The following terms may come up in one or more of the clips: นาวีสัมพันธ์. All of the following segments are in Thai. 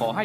ขอให้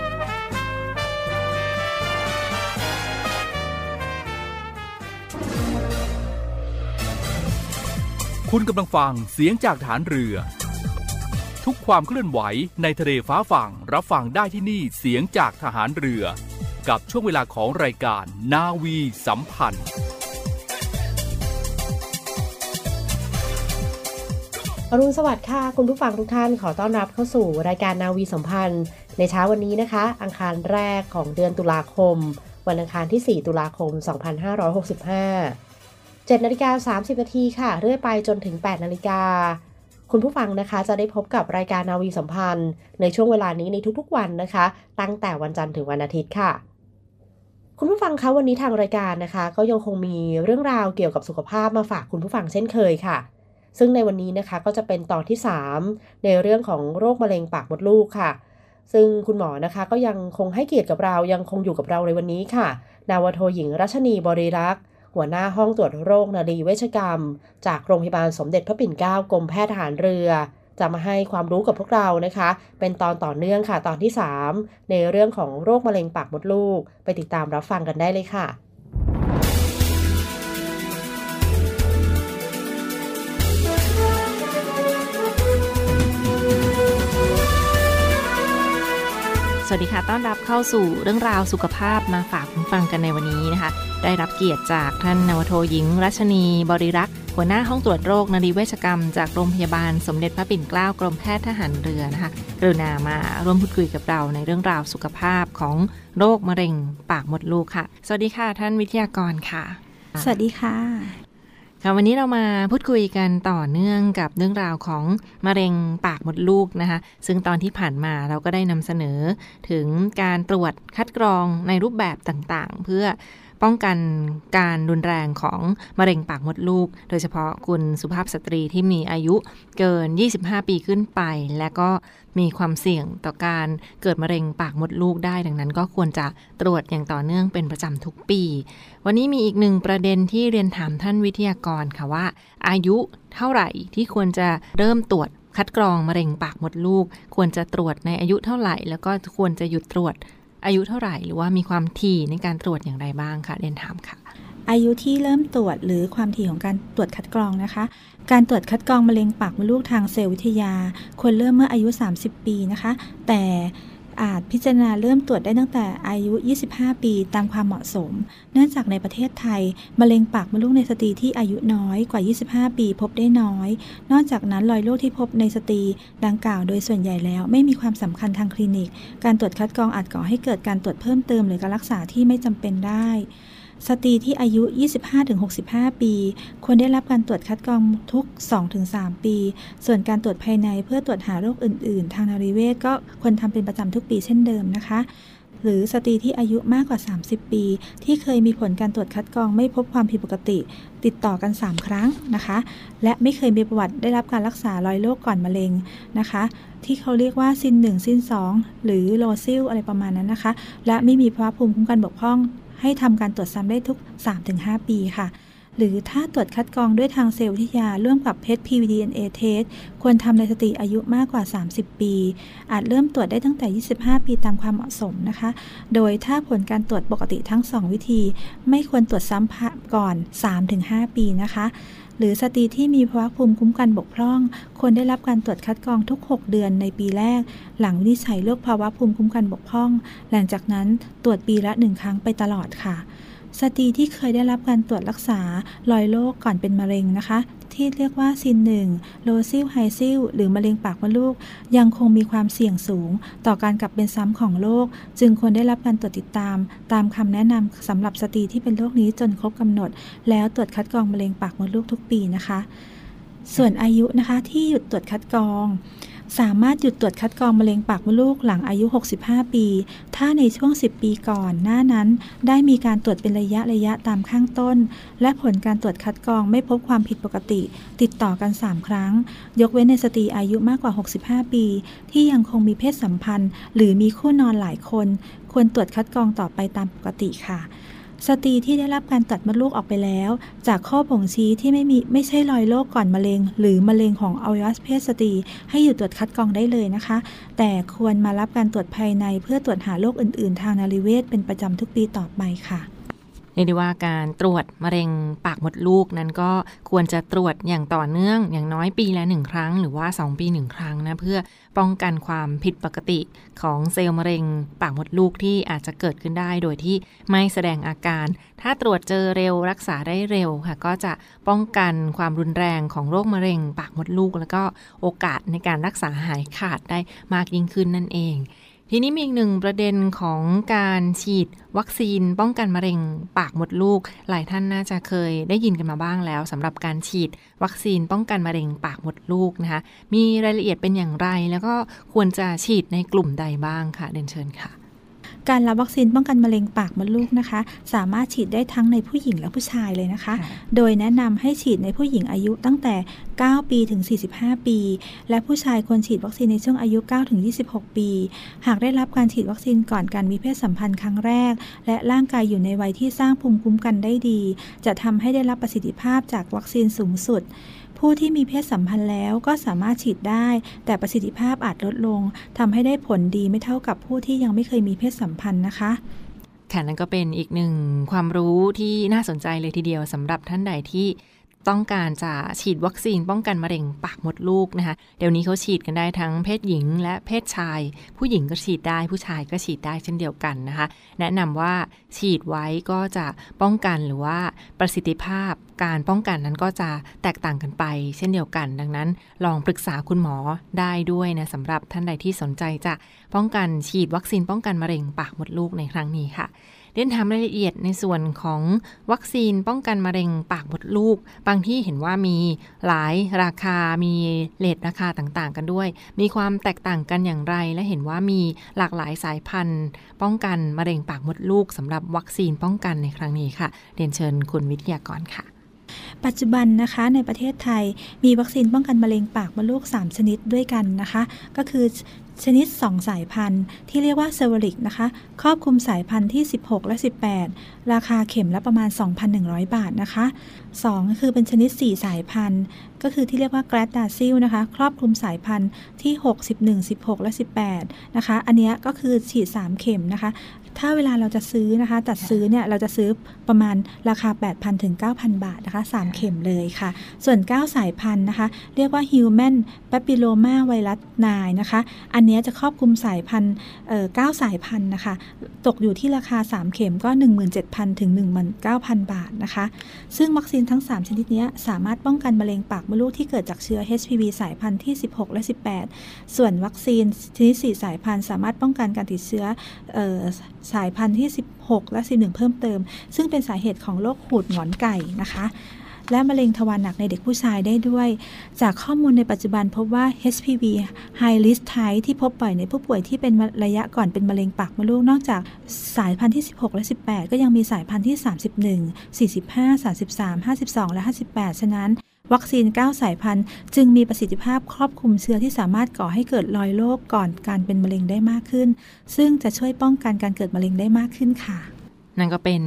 คุณกำลังฟังเสียงจากฐานเรือทุกความเคลื่อนไหวในทะเลฟ้าฝั่งรับฟังได้ที่นี่เสียงจากทหารเรือกับช่วงเวลาของรายการนาวีสัมพันธ์อรุณสวัสดิ์ค่ะคุณผู้ฟังทุกท่านขอต้อนรับเข้าสู่รายการนาวีสัมพันธ์ในเช้าวันนี้นะคะอังคารแรกของเดือนตุลาคมวันอังคารที่4ตุลาคม25657 นาฬิกา 30 นาทีค่ะเรื่อยไปจนถึง 8 นาฬิกาคุณผู้ฟังนะคะจะได้พบกับรายการนาวีสัมพันธ์ในช่วงเวลานี้ในทุกๆวันนะคะตั้งแต่วันจันทร์ถึงวันอาทิตย์ค่ะคุณผู้ฟังคะวันนี้ทางรายการนะคะก็ยังคงมีเรื่องราวเกี่ยวกับสุขภาพมาฝากคุณผู้ฟังเช่นเคยค่ะซึ่งในวันนี้นะคะก็จะเป็นตอนที่3ในเรื่องของโรคมะเร็งปากมดลูกค่ะซึ่งคุณหมอนะคะก็ยังคงให้เกียรติกับเรายังคงอยู่กับเราในวันนี้ค่ะนาวาโทหญิงรัชนีบริรักษ์หัวหน้าห้องตรวจโรคนารีเวชกรรมจากโรงพยาบาลสมเด็จพระปิ่นเกล้ากรมแพทย์ทหารเรือจะมาให้ความรู้กับพวกเรานะคะเป็นตอนต่อเนื่องค่ะตอนที่3ในเรื่องของโรคมะเร็งปากมดลูกไปติดตามรับฟังกันได้เลยค่ะสวัสดีค่ะต้อนรับเข้าสู่เรื่องราวสุขภาพมาฝากคุณฟังกันในวันนี้นะคะได้รับเกียรติจากท่านนาวาโทหญิงรัชนีบริรักษ์หัวหน้าห้องตรวจโรคนารีเวชกรรมจากโรงพยาบาลสมเด็จพระปิ่นเกล้ากรมแพทย์ทหารเรือนะคะกรุณามาร่วมพูดคุยกับเราในเรื่องราวสุขภาพของโรคมะเร็งปากมดลูกค่ะสวัสดีค่ะท่านวิทยากรค่ะสวัสดีค่ะค่ะวันนี้เรามาพูดคุยกันต่อเนื่องกับเรื่องราวของมะเร็งปากมดลูกนะคะซึ่งตอนที่ผ่านมาเราก็ได้นำเสนอถึงการตรวจคัดกรองในรูปแบบต่างๆเพื่อป้องกันการรุนแรงของมะเร็งปากมดลูกโดยเฉพาะคุณสุภาพสตรีที่มีอายุเกิน25ปีขึ้นไปและก็มีความเสี่ยงต่อการเกิดมะเร็งปากมดลูกได้ดังนั้นก็ควรจะตรวจอย่างต่อเนื่องเป็นประจำทุกปีวันนี้มีอีกหนึ่งประเด็นที่เรียนถามท่านวิทยากรค่ะว่าอายุเท่าไหร่ที่ควรจะเริ่มตรวจคัดกรองมะเร็งปากมดลูกควรจะตรวจในอายุเท่าไหร่แล้วก็ควรจะหยุดตรวจอายุเท่าไหร่หรือว่ามีความถี่ในการตรวจอย่างไรบ้างคะเรียนถามค่ะอายุที่เริ่มตรวจหรือความถี่ของการตรวจคัดกรองนะคะการตรวจคัดกรองมะเร็งปากมดลูกทางเซลล์วิทยาควรเริ่มเมื่ออายุ30ปีนะคะแต่อาจพิจารณาเริ่มตรวจได้ตั้งแต่อายุ25ปีตามความเหมาะสมเนื่องจากในประเทศไทยมะเร็งปากมดลูกในสตรีที่อายุน้อยกว่า25ปีพบได้น้อยนอกจากนั้นรอยโรคที่พบในสตรีดังกล่าวโดยส่วนใหญ่แล้วไม่มีความสำคัญทางคลินิกการตรวจคัดกรองอาจก่อให้เกิดการตรวจเพิ่มเติมหรือการรักษาที่ไม่จำเป็นได้สตรีที่อายุ 25-65 ปีควรได้รับการตรวจคัดกรองทุก 2-3 ปีส่วนการตรวจภายในเพื่อตรวจหาโรคอื่นๆทางนารีเวชก็ควรทำเป็นประจำทุกปีเช่นเดิมนะคะหรือสตรีที่อายุมากกว่า30ปีที่เคยมีผลการตรวจคัดกรองไม่พบความผิดปกติติดต่อกัน3ครั้งนะคะและไม่เคยมีประวัติได้รับการรักษารอยโรคก่อนมะเร็งนะคะที่เขาเรียกว่าซิน1ซิน2หรือโลซิลอะไรประมาณนั้นนะคะและไม่มีภาวะภูมิคุ้มกันบกพร่อง ให้ทำการตรวจซ้ำได้ทุก 3-5 ปีค่ะหรือถ้าตรวจคัดกรองด้วยทางเซลล์วิทยาร่วมกับ PET-PVDNA Test ควรทำในสตรีอายุมากกว่า30 ปีอาจเริ่มตรวจได้ตั้งแต่25 ปีตามความเหมาะสมนะคะโดยถ้าผลการตรวจปกติทั้ง2วิธีไม่ควรตรวจซ้ำก่อน 3-5 ปีนะคะหรือสตรีที่มีภาวะภูมิคุ้มกันบกพร่องควรได้รับการตรวจคัดกรองทุก6 เดือนในปีแรกหลังวินิจฉัยโรคภาวะภูมิคุ้มกันบกพร่องหลังจากนั้นตรวจปีละ1ครั้งไปตลอดค่ะสตรีที่เคยได้รับการตรวจรักษารอยโรคก่อนเป็นมะเร็งนะคะที่เรียกว่าซิน1โลซิลไฮซิลหรือมะเร็งปากมดลูกยังคงมีความเสี่ยงสูงต่อการกลับเป็นซ้ำของโรคจึงควรได้รับการตรวจติดตามคำแนะนำสำหรับสตรีที่เป็นโรคนี้จนครบกำหนดแล้วตรวจคัดกรองมะเร็งปากมดลูกทุกปีนะคะส่วนอายุนะคะที่หยุดตรวจคัดกรองสามารถหยุดตรวจคัดกรองมะเร็งปากมดลูกหลังอายุ65 ปีถ้าในช่วง10 ปีก่อนหน้านั้นได้มีการตรวจเป็นระยะตามข้างต้นและผลการตรวจคัดกรองไม่พบความผิดปกติติดต่อกัน3 ครั้งยกเว้นในสตรีอายุมากกว่า65 ปีที่ยังคงมีเพศสัมพันธ์หรือมีคู่นอนหลายคนควรตรวจคัดกรองต่อไปตามปกติค่ะสตรีที่ได้รับการตัดมดลูกออกไปแล้วจากข้อบ่งชี้ที่ไม่ใช่รอยโรคก่อนมะเร็งหรือมะเร็งของอวัยวะเพศสตรีให้อยู่ตรวจคัดกรองได้เลยนะคะแต่ควรมารับการตรวจภายในเพื่อตรวจหาโรคอื่นๆทางนารีเวชเป็นประจำทุกปีต่อไปค่ะเรียกได้ว่าการตรวจมะเร็งปากมดลูกนั้นก็ควรจะตรวจอย่างต่อเนื่องอย่างน้อยปีละ1ครั้งหรือว่า2ปี1ครั้งนะเพื่อป้องกันความผิดปกติของเซลล์มะเร็งปากมดลูกที่อาจจะเกิดขึ้นได้โดยที่ไม่แสดงอาการถ้าตรวจเจอเร็วรักษาได้เร็วค่ะก็จะป้องกันความรุนแรงของโรคมะเร็งปากมดลูกแล้วก็โอกาสในการรักษาหายขาดได้มากยิ่งขึ้นนั่นเองทีนี้มีอีกหนึ่งประเด็นของการฉีดวัคซีนป้องกันมะเร็งปากมดลูกหลายท่านน่าจะเคยได้ยินกันมาบ้างแล้วสำหรับการฉีดวัคซีนป้องกันมะเร็งปากมดลูกนะคะมีรายละเอียดเป็นอย่างไรแล้วก็ควรจะฉีดในกลุ่มใดบ้างค่ะเดินเชิญค่ะการรับวัคซีนป้องกันมะเร็งปากมดลูกนะคะสามารถฉีดได้ทั้งในผู้หญิงและผู้ชายเลยนะคะโดยแนะนำให้ฉีดในผู้หญิงอายุตั้งแต่9ปีถึง45ปีและผู้ชายควรฉีดวัคซีนในช่วงอายุ9ถึง26ปีหากได้รับการฉีดวัคซีนก่อนการมีเพศสัมพันธ์ครั้งแรกและร่างกายอยู่ในวัยที่สร้างภูมิคุ้มกันได้ดีจะทำให้ได้รับประสิทธิภาพจากวัคซีนสูงสุดผู้ที่มีเพศสัมพันธ์แล้วก็สามารถฉีดได้แต่ประสิทธิภาพอาจลดลงทำให้ได้ผลดีไม่เท่ากับผู้ที่ยังไม่เคยมีเพศสัมพันธ์นะคะค่ะนั่นก็เป็นอีกหนึ่งความรู้ที่น่าสนใจเลยทีเดียวสำหรับท่านใดที่ต้องการจะฉีดวัคซีนป้องกันมะเร็งปากมดลูกนะคะเดี๋ยวนี้เขาฉีดกันได้ทั้งเพศหญิงและเพศชายผู้หญิงก็ฉีดได้ผู้ชายก็ฉีดได้เช่นเดียวกันนะคะแนะนำว่าฉีดไว้ก็จะป้องกันหรือว่าประสิทธิภาพการป้องกันนั้นก็จะแตกต่างกันไปเช่นเดียวกันดังนั้นลองปรึกษาคุณหมอได้ด้วยนะสำหรับท่านใดที่สนใจจะป้องกันฉีดวัคซีนป้องกันมะเร็งปากมดลูกในครั้งนี้ค่ะเดินถามรายละเอียดในส่วนของวัคซีนป้องกันมะเร็งปากมดลูกบางที่เห็นว่ามีหลายราคามีเลทราคาต่างๆกันด้วยมีความแตกต่างกันอย่างไรและเห็นว่ามีหลากหลายสายพันธุ์ป้องกันมะเร็งปากมดลูกสำหรับวัคซีนป้องกันในครั้งนี้ค่ะเรียนเชิญคุณวิทยากรค่ะปัจจุบันนะคะในประเทศไทยมีวัคซีนป้องกันมะเร็งปากมดลูก3ชนิดด้วยกันนะคะก็คือชนิด2สายพันธุ์ที่เรียกว่าเซเวอริกนะคะครอบคลุมสายพันธุ์ที่16และ18ราคาเข็มละประมาณ 2,100 บาทนะคะ2คือเป็นชนิด4สายพันธุ์ก็คือที่เรียกว่าแกรดดาซิลนะคะครอบคลุมสายพันธุ์ที่6 11 16และ18นะคะอันนี้ก็คือฉีด3เข็มนะคะถ้าเวลาเราจะซื้อนะคะจัดซื้อเนี่ยเราจะซื้อประมาณราคา 8,000 ถึง 9,000 บาทนะคะ3เข็มเลยค่ะส่วน9สายพันธุ์นะคะเรียกว่า Human Papilloma Virus 9 นะคะอันนี้จะครอบคลุมสายพันธุ์9สายพันธุ์นะคะตกอยู่ที่ราคา3เข็มก็ 17,000 ถึง 19,000 บาทนะคะซึ่งวัคซีนทั้ง3ชนิดนี้สามารถป้องกันมะเร็งปากมดลูกที่เกิดจากเชื้อ HPV สายพันธุ์ที่16และ18ส่วนวัคซีนชนิด4สายพันธุ์สามารถป้องกันการติดเชื้อสายพันธุ์ที่16และ11เพิ่มเติมซึ่งเป็นสาเหตุของโรคหูดหงอนไก่นะคะและมะเร็งทวารหนักในเด็กผู้ชายได้ด้วยจากข้อมูลในปัจจุบันพบว่า HPV High Risk Type ที่พบบ่อยในผู้ป่วยที่เป็นระยะก่อนเป็นมะเร็งปากมดลูกนอกจากสายพันธุ์ที่16และ18ก็ยังมีสายพันธุ์ที่31 45 33 52และ58ฉะนั้นวัคซีน9สายพันธุ์จึงมีประสิทธิภาพครอบคลุมเชื้อที่สามารถก่อให้เกิดรอยโรคก่อนการเป็นมะเร็งได้มากขึ้นซึ่งจะช่วยป้องกันการเกิดมะเร็งได้มากขึ้นค่ะ นั่นก็เป็น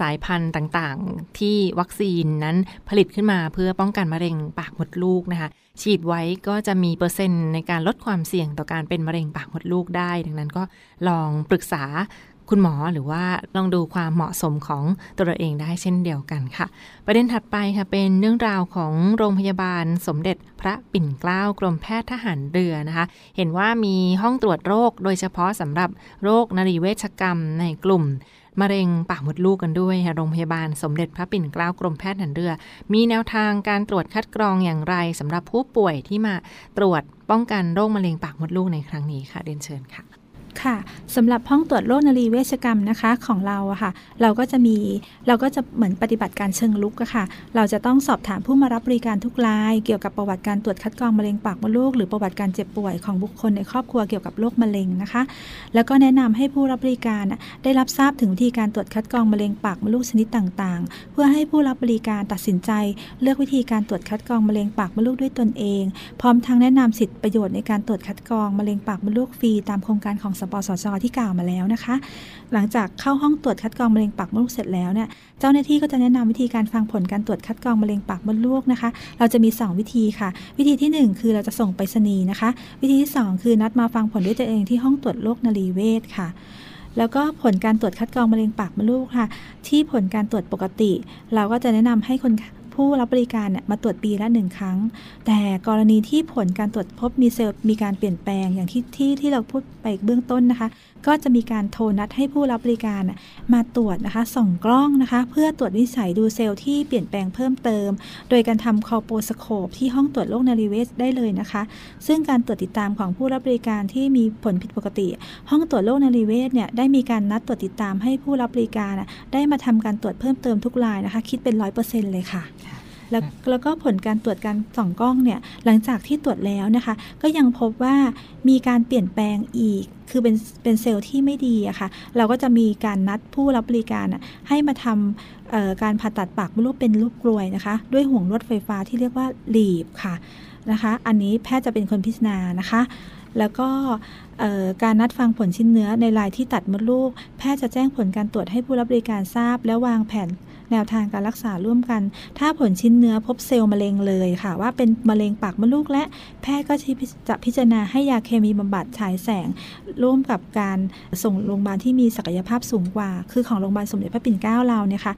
สายพันธุ์ต่างๆที่วัคซีนนั้นผลิตขึ้นมาเพื่อป้องกันมะเร็งปากมดลูกนะคะฉีดไว้ก็จะมีเปอร์เซ็นต์ในการลดความเสี่ยงต่อการเป็นมะเร็งปากมดลูกได้ดังนั้นก็ลองปรึกษาคุณหมอหรือว่าลองดูความเหมาะสมของตัวเองได้เช่นเดียวกันค่ะประเด็นถัดไปค่ะเป็นเรื่องราวของโรงพยาบาลสมเด็จพระปิ่นเกล้ากรมแพทย์ทหารเรือนะคะเห็นว่ามีห้องตรวจโรคโดยเฉพาะสำหรับโรคนรีเวชกรรมในกลุ่มมะเร็งปากมดลูกกันด้วยโรงพยาบาลสมเด็จพระปิ่นเกล้ากรมแพทย์ทหารเรือมีแนวทางการตรวจคัดกรองอย่างไรสำหรับผู้ป่วยที่มาตรวจป้องกันโรคมะเร็งปากมดลูกในครั้งนี้ค่ะเรียนเชิญค่ะค่ะสำหรับห้องตรวจโรคนรีเวชกรรมนะคะของเราอะค่ะเราก็จะเหมือนปฏิบัติการเชิงลุกอะค่ะเราจะต้องสอบถามผู้มารับบริการทุกรายเกี่ยวกับประวัติการตรวจคัดกรองมะเร็งปากมดลูกหรือประวัติการเจ็บป่วยของบุคคลในครอบครัวเกี่ยวกับโรคมะเร็งนะคะแล้วก็แนะนำให้ผู้รับบริการได้รับทราบถึงวิธีการตรวจคัดกรองมะเร็งปากมดลูกชนิดต่างๆเพื่อให้ผู้รับบริการตัดสินใจเลือกวิธีการตรวจคัดกรองมะเร็งปากมดลูกด้วยตนเองพร้อมทั้งแนะนำสิทธิประโยชน์ในการตรวจคัดกรองมะเร็งปากมดลูกฟรีตามโครงการของสปสช.ที่กล่าวมาแล้วนะคะหลังจากเข้าห้องตรวจคัดกรองมะเร็งปากมดลูกเสร็จแล้วเนี่ยเจ้าหน้าที่ก็จะแนะนำวิธีการฟังผลการตรวจคัดกรองมะเร็งปากมดลูกนะคะเราจะมี2วิธีค่ะวิธีที่1คือเราจะส่งไปรษณีย์นะคะวิธีที่2คือนัดมาฟังผลด้วยตัวเองที่ห้องตรวจโรคนรีเวชค่ะแล้วก็ผลการตรวจคัดกรองมะเร็งปากมดลูกค่ะที่ผลการตรวจปกติเราก็จะแนะนำให้คนผู้รับบริการมาตรวจปีละ1ครั้งแต่กรณีที่ผลการตรวจพบมีเซลล์มีการเปลี่ยนแปลงอย่างที่เราพูดไปเบื้องต้นนะคะก็จะมีการโทรนัดให้ผู้รับบริการมาตรวจนะคะส่องกล้องนะคะเพื่อตรวจวิสัยดูเซลล์ที่เปลี่ยนแปลงเพิ่มเติมโดยการทำคอโปสโคปที่ห้องตรวจโรคนรีเวชได้เลยนะคะซึ่งการตรวจติดตามของผู้รับบริการที่มีผลผิดปกติห้องตรวจโรคนรีเวชเนี่ยได้มีการนัดตรวจติดตามให้ผู้รับบริการได้มาทำการตรวจเพิ่มเติมทุกรายนะคะคิดเป็น 100% เลยค่ะแล้วก็ผลการตรวจการส่องกล้องเนี่ยหลังจากที่ตรวจแล้วนะคะก็ยังพบว่ามีการเปลี่ยนแปลงอีกคือเป็นเซลล์ที่ไม่ดีอะค่ะเราก็จะมีการนัดผู้รับบริการให้มาทำการผ่าตัดปากมดลูกเป็นรูปกลวยนะคะด้วยห่วงลวดไฟฟ้าที่เรียกว่าลีบค่ะนะคะอันนี้แพทย์จะเป็นคนพิจารณานะคะแล้วก็การนัดฟังผลชิ้นเนื้อในรายที่ตัดมดลูกแพทย์จะแจ้งผลการตรวจให้ผู้รับบริการทราบและวางแผนแนวทางการรักษาร่วมกันถ้าผลชิ้นเนื้อพบเซลล์มะเร็งเลยค่ะว่าเป็นมะเร็งปากมดลูกและแพทย์ก็จะพิจารณาให้ยาเคมีบำบัดฉายแสงร่วมกับการส่งโรงพยาบาลที่มีศักยภาพสูงกว่าคือของโรงพยาบาลสมเด็จพระปิ่นเกล้าเราเนี่ยค่ะ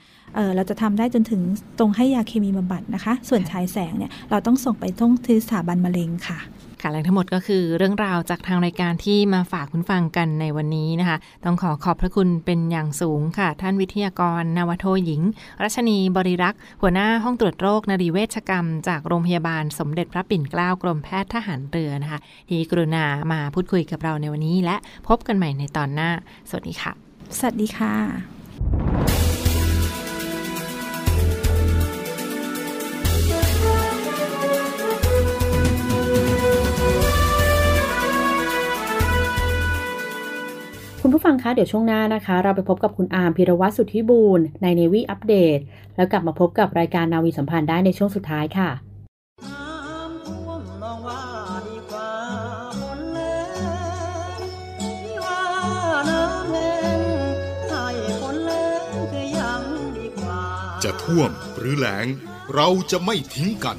เราจะทำได้จนถึงตรงให้ยาเคมีบำบัดนะคะส่วนฉายแสงเนี่ยเราต้องส่งไปท้องที่สถาบันมะเร็งค่ะค่ะและทั้งหมดก็คือเรื่องราวจากทางรายการที่มาฝากคุณฟังกันในวันนี้นะคะต้องขอบพระคุณเป็นอย่างสูงค่ะท่านวิทยากรนาวโทหญิงรัชนีบริรักษ์หัวหน้าห้องตรวจโรคนรีเวชกรรมจากโรงพยาบาลสมเด็จพระปิ่นเกล้ากรมแพทย์ทหารเรือนะคะที่กรุณามาพูดคุยกับเราในวันนี้และพบกันใหม่ในตอนหน้าสวัสดีค่ะสวัสดีค่ะคุณผู้ฟังคะเดี๋ยวช่วงหน้านะคะเราไปพบกับคุณอาร์มพิรวัตรสุทธิบูรณ์ใน Navy Update แล้วกลับมาพบกับรายการนาวีสัมพันธ์ได้ในช่วงสุดท้ายค่ะจะท่วมหรือแล้งเราจะไม่ทิ้งกัน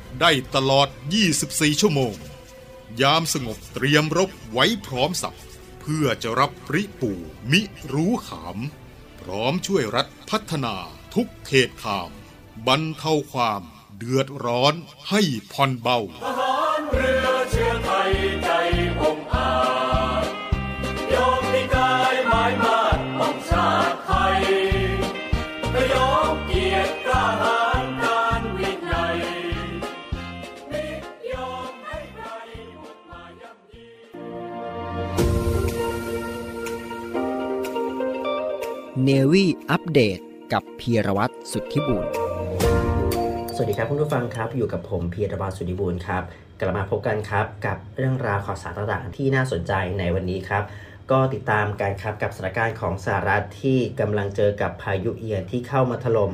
ได้ตลอด24ชั่วโมงยามสงบเตรียมรบไว้พร้อมสับเพื่อจะรับริปูมิรู้ขามพร้อมช่วยรัฐพัฒนาทุกเขตขามบรรเทาความเดือดร้อนให้ผ่อนเบาทหารเรือเชื้อไทยใจองอาจยอมนิกายหมายมาดมองชาติไทยก็ยอมเกียรติกล้าหาญการวินัยเน Navy อัปเดตกับพีรวัตร สุทธิบูรณ์สวัสดีครับคุณผู้ฟังครับอยู่กับผมพีรวัตร สุทธิบูรณ์ครับกลับมาพบกันครับกับเรื่องราวข่าวสารต่างๆที่น่าสนใจในวันนี้ครับก็ติดตามกันครับกับสถานการณ์ของสหรัฐที่กำลังเจอกับพายุเอียนที่เข้ามาถล่ม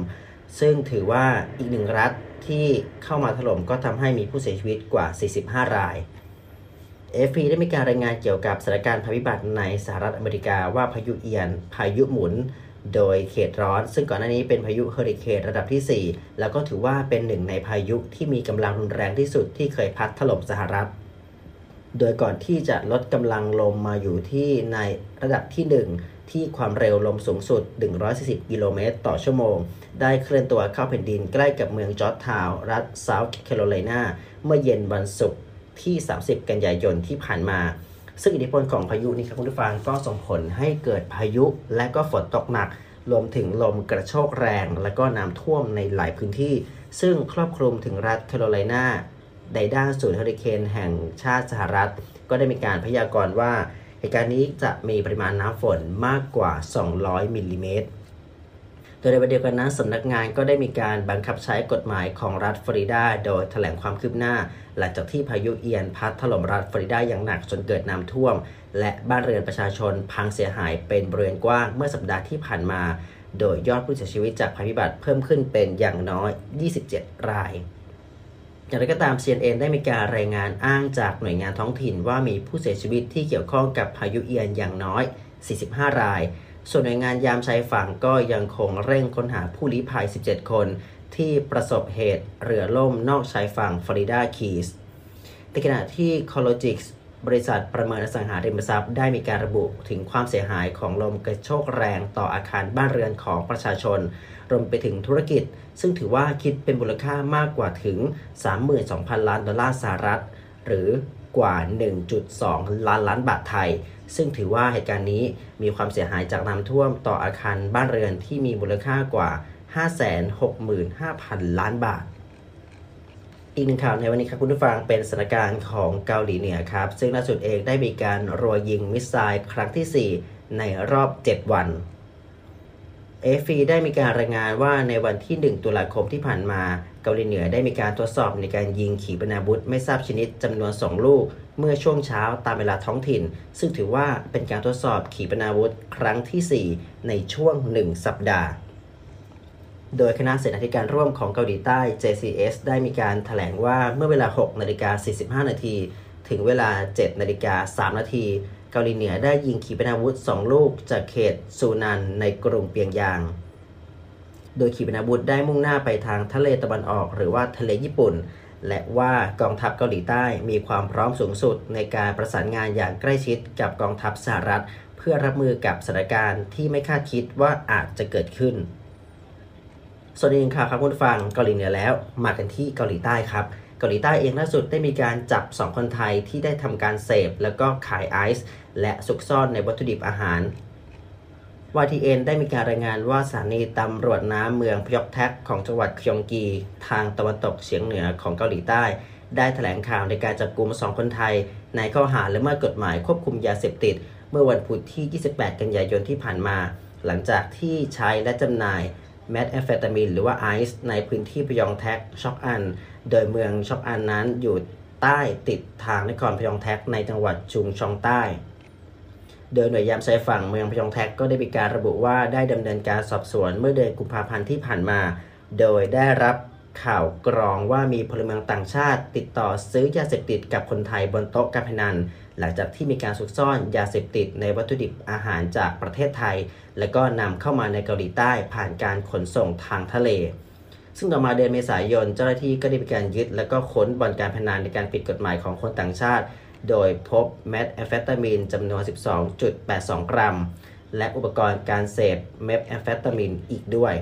ซึ่งถือว่าอีกหนึ่งรัฐที่เข้ามาถล่มก็ทำให้มีผู้เสียชีวิตกว่า45ราย AFP ได้มีการรายงานเกี่ยวกับสถานการณ์ภัยพิบัติในสหรัฐอเมริกาว่าพายุเอียนพายุหมุนโดยเขตร้อนซึ่งก่อนหน้านี้เป็นพายุเฮอริเคนระดับที่4แล้วก็ถือว่าเป็นหนึ่งในพายุที่มีกำลังรุนแรงที่สุดที่เคยพัดถล่มสหรัฐโดยก่อนที่จะลดกำลังลมมาอยู่ที่ในระดับที่1ที่ความเร็วลมสูงสุด140กิโลเมตรต่อชั่วโมงได้เคลื่อนตัวเข้าแผ่นดินใกล้กับเมืองจอร์จทาวน์รัฐเซาท์แคโรไลนาเมื่อเย็นวันศุกร์ที่30กันยายนที่ผ่านมาซึ่งอิทธิพลของพายุนี้ครับคุณผู้ฟังก็ส่งผลให้เกิดพายุและก็ฝนตกหนักรวมถึงลมกระโชกแรงและก็น้ำท่วมในหลายพื้นที่ซึ่งครอบคลุมถึงรัฐแคโรไลนาในด้านศูนย์เฮอริเคนแห่งชาติสหรัฐก็ได้มีการพยากรณ์ว่าเหตุการณ์นี้จะมีปริมาณน้ำฝนมากกว่า200มิลลิเมตรโดยในวันเดียวกันนั้นสำนักงานก็ได้มีการบังคับใช้กฎหมายของรัฐฟลอริดาโดยแถลงความคืบหน้าหลังจากที่พายุเอียนพัดถล่มรัฐฟลอริดาอย่างหนักจนเกิดน้ำท่วมและบ้านเรือนประชาชนพังเสียหายเป็นบริเวณกว้างเมื่อสัปดาห์ที่ผ่านมาโดยยอดผู้เสียชีวิตจากภัยพิบัติเพิ่มขึ้นเป็นอย่างน้อย27รายอย่างไรก็ตาม CNN ได้มีการรายงานอ้างจากหน่วยงานท้องถิ่นว่ามีผู้เสียชีวิตที่เกี่ยวข้องกับพายุเอียนอย่างน้อย45รายส่วนหน่วยงานยามชายฝั่งก็ยังคงเร่งค้นหาผู้ลี้ภัย17คนที่ประสบเหตุเรือล่มนอกชายฝั่งฟลอริดาคีสในขณะที่ Cologix บริษัทประเมินอสังหาริมทรัพย์ได้มีการระบุถึงความเสียหายของลมกระโชกแรงต่ออาคารบ้านเรือนของประชาชนรวมไปถึงธุรกิจซึ่งถือว่าคิดเป็นมูลค่ามากกว่าถึง 32,000 ล้านดอลลาร์สหรัฐหรือกว่า 1.2 ล้านบาทไทยซึ่งถือว่าเหตุการณ์นี้มีความเสียหายจากน้ำท่วมต่ออาคารบ้านเรือนที่มีมูลค่ากว่า 565,000 ล้านบาทอีกหนึ่งข่าวในวันนี้ครับคุณผู้ฟังเป็นสถานการณ์ของเกาหลีเหนือครับซึ่งล่าสุดเองได้มีการรัวยิงมิสไซล์ครั้งที่4ในรอบ7วันAFP ได้มีการรายงานว่าในวันที่1ตุลาคมที่ผ่านมาเกาหลีเหนือได้มีการทดสอบในการยิงขีปนาวุธไม่ทราบชนิดจำนวน2ลูกเมื่อช่วงเช้าตามเวลาท้องถิ่นซึ่งถือว่าเป็นการทดสอบขีปนาวุธครั้งที่4ในช่วง1สัปดาห์โดยคณะเสนาธิการร่วมของเกาหลีใต้ JCS ได้มีการแถลงว่าเมื่อเวลา 6:45 น.ถึงเวลา 7:03 น.เกาหลีเหนือได้ยิงขีปนาวุธ2ลูกจากเขตซูนันในกรุงเปียงยางโดยขีปนาวุธได้มุ่งหน้าไปทางทะเลตะวันออกหรือว่าทะเลญี่ปุ่นและว่ากองทัพเกาหลีใต้มีความพร้อมสูงสุดในการประสานงานอย่างใกล้ชิดกับกองทัพสหรัฐเพื่อรับมือกับสถานการณ์ที่ไม่คาดคิดว่าอาจจะเกิดขึ้นส่วนอีกหนึ่งข่าวครับคุณฟังเกาหลีเหนือแล้วมากันที่เกาหลีใต้ครับเกาหลีใต้เองล่าสุดได้มีการจับ2คนไทยที่ได้ทำการเสพแล้วก็ขายไอซ์และซุกซ่อนในวัตถุดิบอาหารYTN ได้มีการรายงานว่าสถานีตำรวจน้ำเมืองพยอกแท็กของจังหวัดคยองกีทางตะวันตกเฉียงเหนือของเกาหลีใต้ได้แถลงข่าวในการจับกุม2คนไทยในข้อหาละเมิดกฎหมายควบคุมยาเสพติดเมื่อวันพุธที่28กันยายนที่ผ่านมาหลังจากที่ใช้และจำหน่ายแมทแอมเฟตามีนหรือว่าไอซ์ในพื้นที่พยองแท็กช็อกอันโดยเมืองช็อกอันนั้นอยู่ใต้ติดทางนครพยองแท็กในจังหวัดชุมชองใต้โดยหน่วยยามชายฝั่งเมืองพยองแท็กก็ได้มีการระบุว่าได้ดำเนินการสอบสวนเมื่อเดือนกุมภาพันธ์ที่ผ่านมาโดยได้รับข่าวกรองว่ามีพลเมืองต่างชาติติดต่อซื้อยาเสพติดกับคนไทยบนโต๊ะการพนันหลังจากที่มีการซุกซ่อนยาเสพติดในวัตถุดิบอาหารจากประเทศไทยและก็นำเข้ามาในเกาหลีใต้ผ่านการขนส่งทางทะเลซึ่งต่อมาเดือนเมษายนเจ้าหน้าที่ก็ได้มีการยึดและก็ค้นบ่อนการพนันในการผิดกฎหมายของคนต่างชาติโดยพบเม็ดแอมเฟตามีนจำนวน 12.82 กรัมและอุปกรณ์การเสพเม็ดแอมเฟตามีนอีกด้วย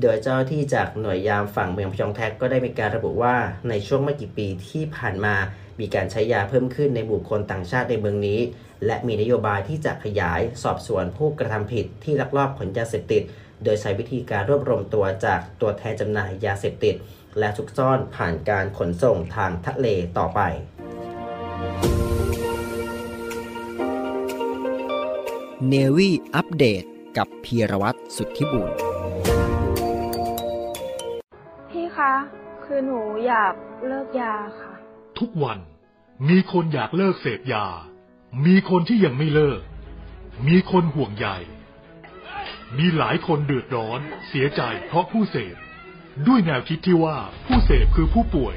โดยเจ้าที่จากหน่วยยามฝั่งเมืองพยองแท็กก็ได้มีการระบุว่าในช่วงไม่กี่ปีที่ผ่านมามีการใช้ยาเพิ่มขึ้นในบุคคลต่างชาติในเมืองนี้และมีนโยบายที่จะขยายสอบสวนผู้กระทำผิดที่ลักลอบขนยาเสพติดโดยใช้วิธีการรวบรวมตัวจากตัวแทนจำหน่ายยาเสพติดและซุกซ่อนผ่านการขนส่งทางทะเลต่อไปNavy อัปเดต กับพีรวัตร สุทธิบุญพี่คะคือหนูอยากเลิกยาค่ะทุกวันมีคนอยากเลิกเสพยามีคนที่ยังไม่เลิกมีคนห่วงใยมีหลายคนเดือดร้อนเสียใจเพราะผู้เสพด้วยแนวคิดที่ว่าผู้เสพคือผู้ป่วย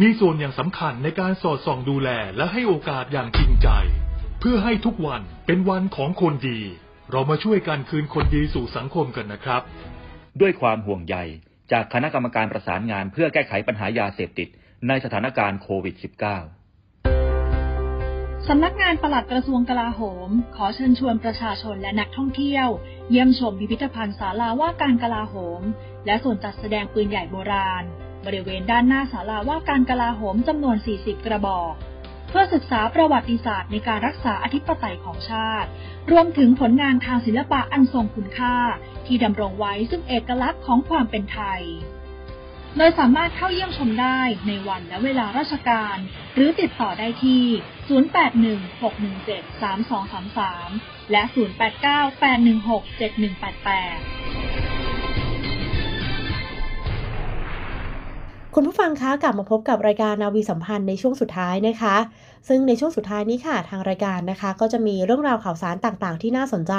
มีส่วนอย่างสำคัญในการสอดส่องดูแลและให้โอกาสอย่างจริงใจเพื่อให้ทุกวันเป็นวันของคนดีเรามาช่วยกันคืนคนดีสู่สังคมกันนะครับด้วยความห่วงใยจากคณะกรรมการประสานงานเพื่อแก้ไขปัญหายาเสพติดในสถานการณ์โควิด -19 สำนักงานปลัดกระทรวงกลาโหมขอเชิญชวนประชาชนและนักท่องเที่ยวเยี่ยมชมพิพิธภัณฑ์ศาลาว่าการกลาโหมและส่วนจัดแสดงปืนใหญ่โบราณบริเวณด้านหน้าศาลาว่าการกลาโหมจำนวน40กระบอกเพื่อศึกษาประวัติศาสตร์ในการรักษาอธิปไตยของชาติรวมถึงผลงานทางศิลปะอันทรงคุณค่าที่ดำรงไว้ซึ่งเอกลักษณ์ของความเป็นไทยโดยสามารถเข้าเยี่ยมชมได้ในวันและเวลาราชการหรือติดต่อได้ที่0816173233และ0898167188คุณผู้ฟังคะกลับมาพบกับรายการนาวีสัมพันธ์ในช่วงสุดท้ายนะคะซึ่งในช่วงสุดท้ายนี้ค่ะทางรายการนะคะก็จะมีเรื่องราวข่าวสารต่างๆที่น่าสนใจ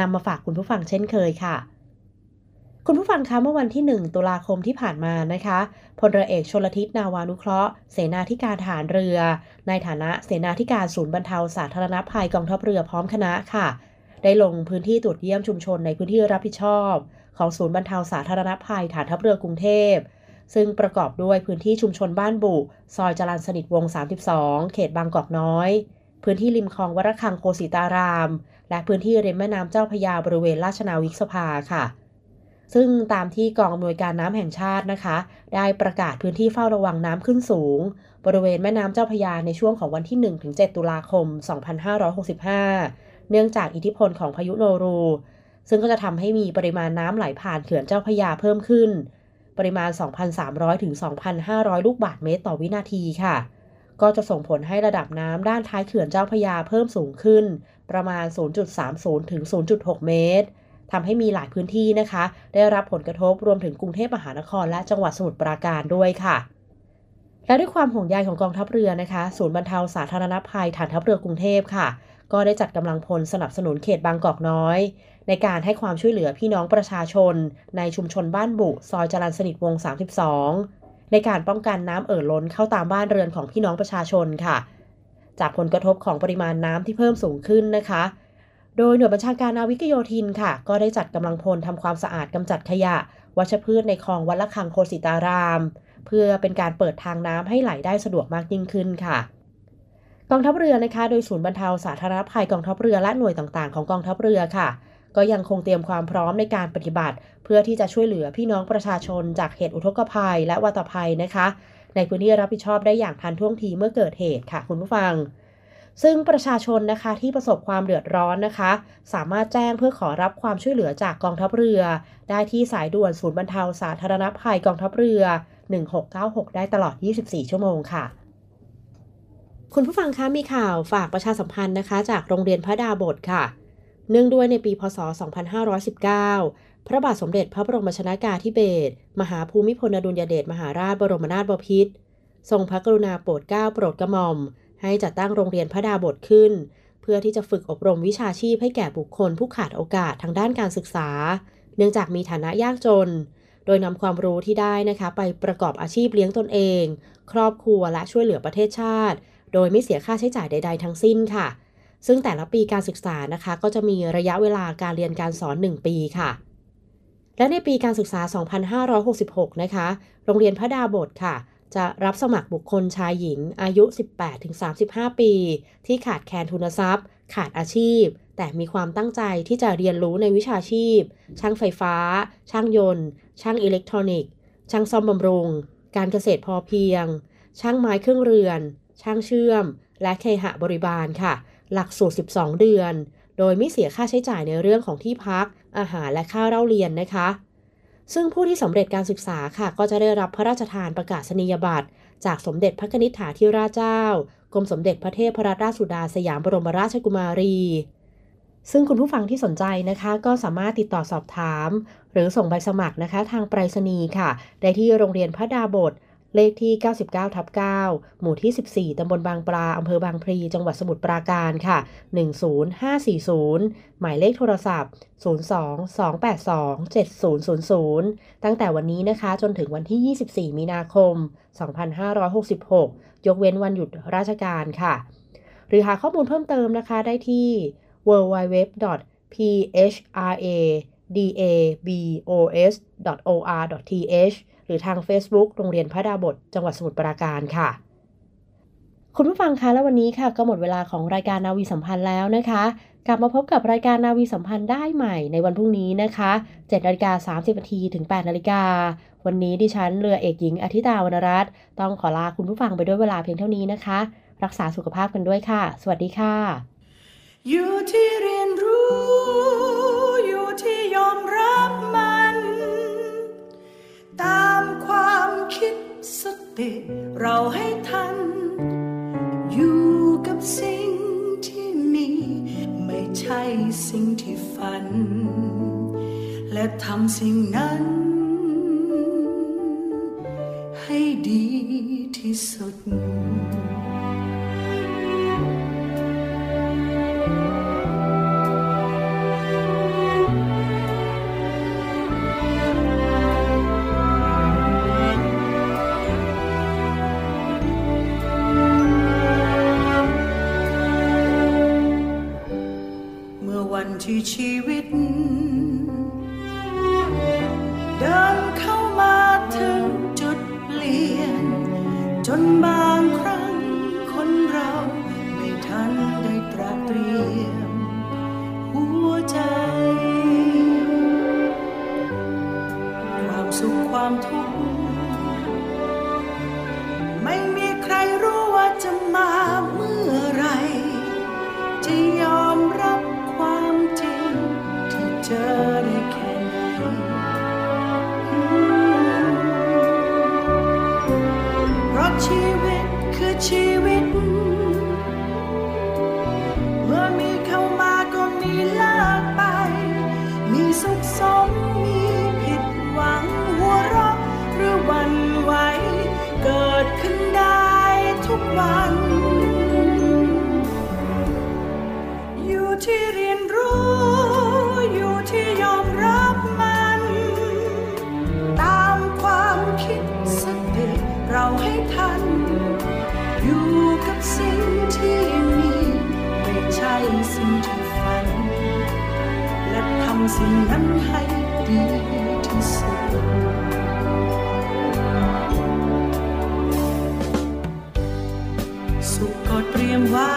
นำมาฝากคุณผู้ฟังเช่นเคยค่ะคุณผู้ฟังคะเมื่อวันที่1ตุลาคมที่ผ่านมานะคะพลเรือเอกชลทิศนาวานุเคราะห์เสนาธิการทหารเรือในฐานะเสนาธิการศูนย์บรรเทาสาธารณภัยกองทัพเรือพร้อมคณะค่ะได้ลงพื้นที่ตรวจเยี่ยมชุมชนในพื้นที่รับผิดชอบของศูนย์บรรเทาสาธารณภัยฐานทัพเรือกรุงเทพซึ่งประกอบด้วยพื้นที่ชุมชนบ้านบุซอยจรัญสนิทวงศ์32เขตบางกอกน้อยพื้นที่ริมคลองวรคังโคสิตารามและพื้นที่ริมแม่น้ำเจ้าพระยาบริเวณราชนาวิกสภาค่ะซึ่งตามที่กองอำนวยการน้ำแห่งชาตินะคะได้ประกาศพื้นที่เฝ้าระวังน้ำขึ้นสูงบริเวณแม่น้ำเจ้าพระยาในช่วงของวันที่ 1-7 ตุลาคม 2565เนื่องจากอิทธิพลของพายุโนรูซึ่งก็จะทำให้มีปริมาณน้ำไหลผ่านเขื่อนเจ้าพระยาเพิ่มขึ้นปริมาณ 2,300 ถึง 2,500 ลูกบาศก์เมตรต่อวินาทีค่ะก็จะส่งผลให้ระดับน้ำด้านท้ายเขื่อนเจ้าพระยาเพิ่มสูงขึ้นประมาณ 0.30 ถึง 0.6 เมตรทำให้มีหลายพื้นที่นะคะได้รับผลกระทบรวมถึงกรุงเทพมหานครและจังหวัดสมุทรปราการด้วยค่ะและด้วยความห่วงใยของกองทัพเรือนะคะศูนย์บรรเทาสาธารณภัยฐานทัพเรือกรุงเทพค่ะก็ได้จัดกำลังพลสนับสนุนเขตบางกอกน้อยในการให้ความช่วยเหลือพี่น้องประชาชนในชุมชนบ้านบุซอยจรัญสนิทวงศ์32ในการป้องกันน้ำเอ่อล้นเข้าตามบ้านเรือนของพี่น้องประชาชนค่ะจากผลกระทบของปริมาณน้ำที่เพิ่มสูงขึ้นนะคะโดยหน่วยบัญชาการนาวิกโยธินค่ะก็ได้จัดกำลังพลทำความสะอาดกำจัดขยะวัชพืชในคลองวัดละคังโคสิตารามเพื่อเป็นการเปิดทางน้ำให้ไหลได้สะดวกมากยิ่งขึ้นค่ะกองทัพเรือนะคะโดยศูนย์บรรเทาสาธารณภัยกองทัพเรือและหน่วยต่างๆของกองทัพเรือค่ะก็ยังคงเตรียมความพร้อมในการปฏิบัติเพื่อที่จะช่วยเหลือพี่น้องประชาชนจากเหตุอุทกภัยและวาตภัยนะคะในพื้นที่รับผิดชอบได้อย่างทันท่วงทีเมื่อเกิดเหตุค่ะคุณผู้ฟังซึ่งประชาชนนะคะที่ประสบความเดือดร้อนนะคะสามารถแจ้งเพื่อขอรับความช่วยเหลือจากกองทัพเรือได้ที่สายด่วนศูนย์บรรเทาสาธารณภัยกองทัพเรือ1696ได้ตลอด24ชั่วโมงค่ะคุณผู้ฟังคะมีข่าวฝากประชาสัมพันธ์นะคะจากโรงเรียนพระดาบสค่ะเนื่องด้วยในปีพ.ศ. 2519 พระบาทสมเด็จพระบรมชนกาธิเบศรมหาภูมิพลอดุลยเดชมหาราชบรมนาถบพิตรทรงพระกรุณาโปรดเกล้าโปรดกระหม่อมให้จัดตั้งโรงเรียนพระดาบสขึ้นเพื่อที่จะฝึกอบรมวิชาชีพให้แก่บุคคลผู้ขาดโอกาสทางด้านการศึกษาเนื่องจากมีฐานะยากจนโดยนำความรู้ที่ได้นะคะไปประกอบอาชีพเลี้ยงตนเองครอบครัวและช่วยเหลือประเทศชาติโดยไม่เสียค่าใช้จ่ายใดๆทั้งสิ้นค่ะซึ่งแต่ละปีการศึกษานะคะก็จะมีระยะเวลาการเรียนการสอน1ปีค่ะและในปีการศึกษา2566นะคะโรงเรียนพระดาบสค่ะ จะรับสมัครบุคคลชายหญิงอายุ 18-35 ปีที่ขาดแคลนทุนทรัพย์ขาดอาชีพแต่มีความตั้งใจที่จะเรียนรู้ในวิชาชีพช่างไฟฟ้าช่างยนต์ช่างอิเล็กทรอนิกส์ช่างซ่อมบำรุงการเกษตรพอเพียงช่างไม้เครื่องเรือนช่างเชื่อมและเคหบริบาลค่ะหลักสูตร12 เดือนโดยไม่เสียค่าใช้จ่ายในเรื่องของที่พักอาหารและค่าเล่าเรียนนะคะซึ่งผู้ที่สำเร็จการศึกษาค่ะก็จะได้รับพระราชทานประกาศนียบัตรจากสมเด็จพระนิธิฐาธิราชเจ้ากรมสมเด็จพระเทพรัตนราชสุดาสยามบรมราชกุมารีซึ่งคุณผู้ฟังที่สนใจนะคะก็สามารถติดต่อสอบถามหรือส่งใบสมัครนะคะทางไปรษณีย์ค่ะได้ที่โรงเรียนพระดาบสเลขที่ 99/9 หมู่ที่ 14 ตำบลบางปลา อำเภอบางพลี จังหวัดสมุทรปราการค่ะ 10540 หมายเลขโทรศัพท์ 02-282-7000 ตั้งแต่วันนี้นะคะจนถึงวันที่ 24 มีนาคม 2566 ยกเว้นวันหยุดราชการค่ะ หรือหาข้อมูลเพิ่มเติมนะคะได้ที่ www.phradabos.or.thหรือทาง Facebook โรงเรียนพระดาบสจังหวัดสมุทรปราการค่ะคุณผู้ฟังคะและวันนี้ค่ะก็หมดเวลาของรายการนาวีสัมพันธ์แล้วนะคะกลับมาพบกับรายการนาวีสัมพันธ์ได้ใหม่ในวันพรุ่งนี้นะคะ 7:30 นถึง 8:00 นวันนี้ดิฉันเรือเอกหญิงอธิตาวรรณรัตน์ต้องขอลาคุณผู้ฟังไปด้วยเวลาเพียงเท่านี้นะคะรักษาสุขภาพกันด้วยค่ะสวัสดีค่ะอยู่ที่เรียนรู้อยู่ที่ยอมรับมันตามความคิดสติเราให้ทันอยู่กับสิ่งที่มีไม่ใช่สิ่งที่ฝันและทำสิ่งนั้นให้ดีที่สุดที่ชีวิตเดินเข้ามาถึงจุดเปลี่ยนจนบางครั้งคนเราไม่ทันได้ตระเตรียมหัวใจความสุขความทุกข์ไม่มีใครรู้ว่าจะมาเมื่อไรจะยอมรับความจริงที่เจอได้แค่ไหนเพราะชีวิตคือชีวิตเมื่อมีเข้ามาก็มีเลิกไปมีสุขสมมีผิดหวังหัวเราะหรือหวั่นไหวเกิดขึ้นได้ทุกวันอยู่ที่เรียนรู้อยู่ที่ยอมรับมันตามความคิดสติเราให้ทันอยู่กับสิ่งที่มีไม่ใช่สิ่งที่ฝันและทำสิ่งนั้นให้ดีที่สุดสุขก็เตรียมไว้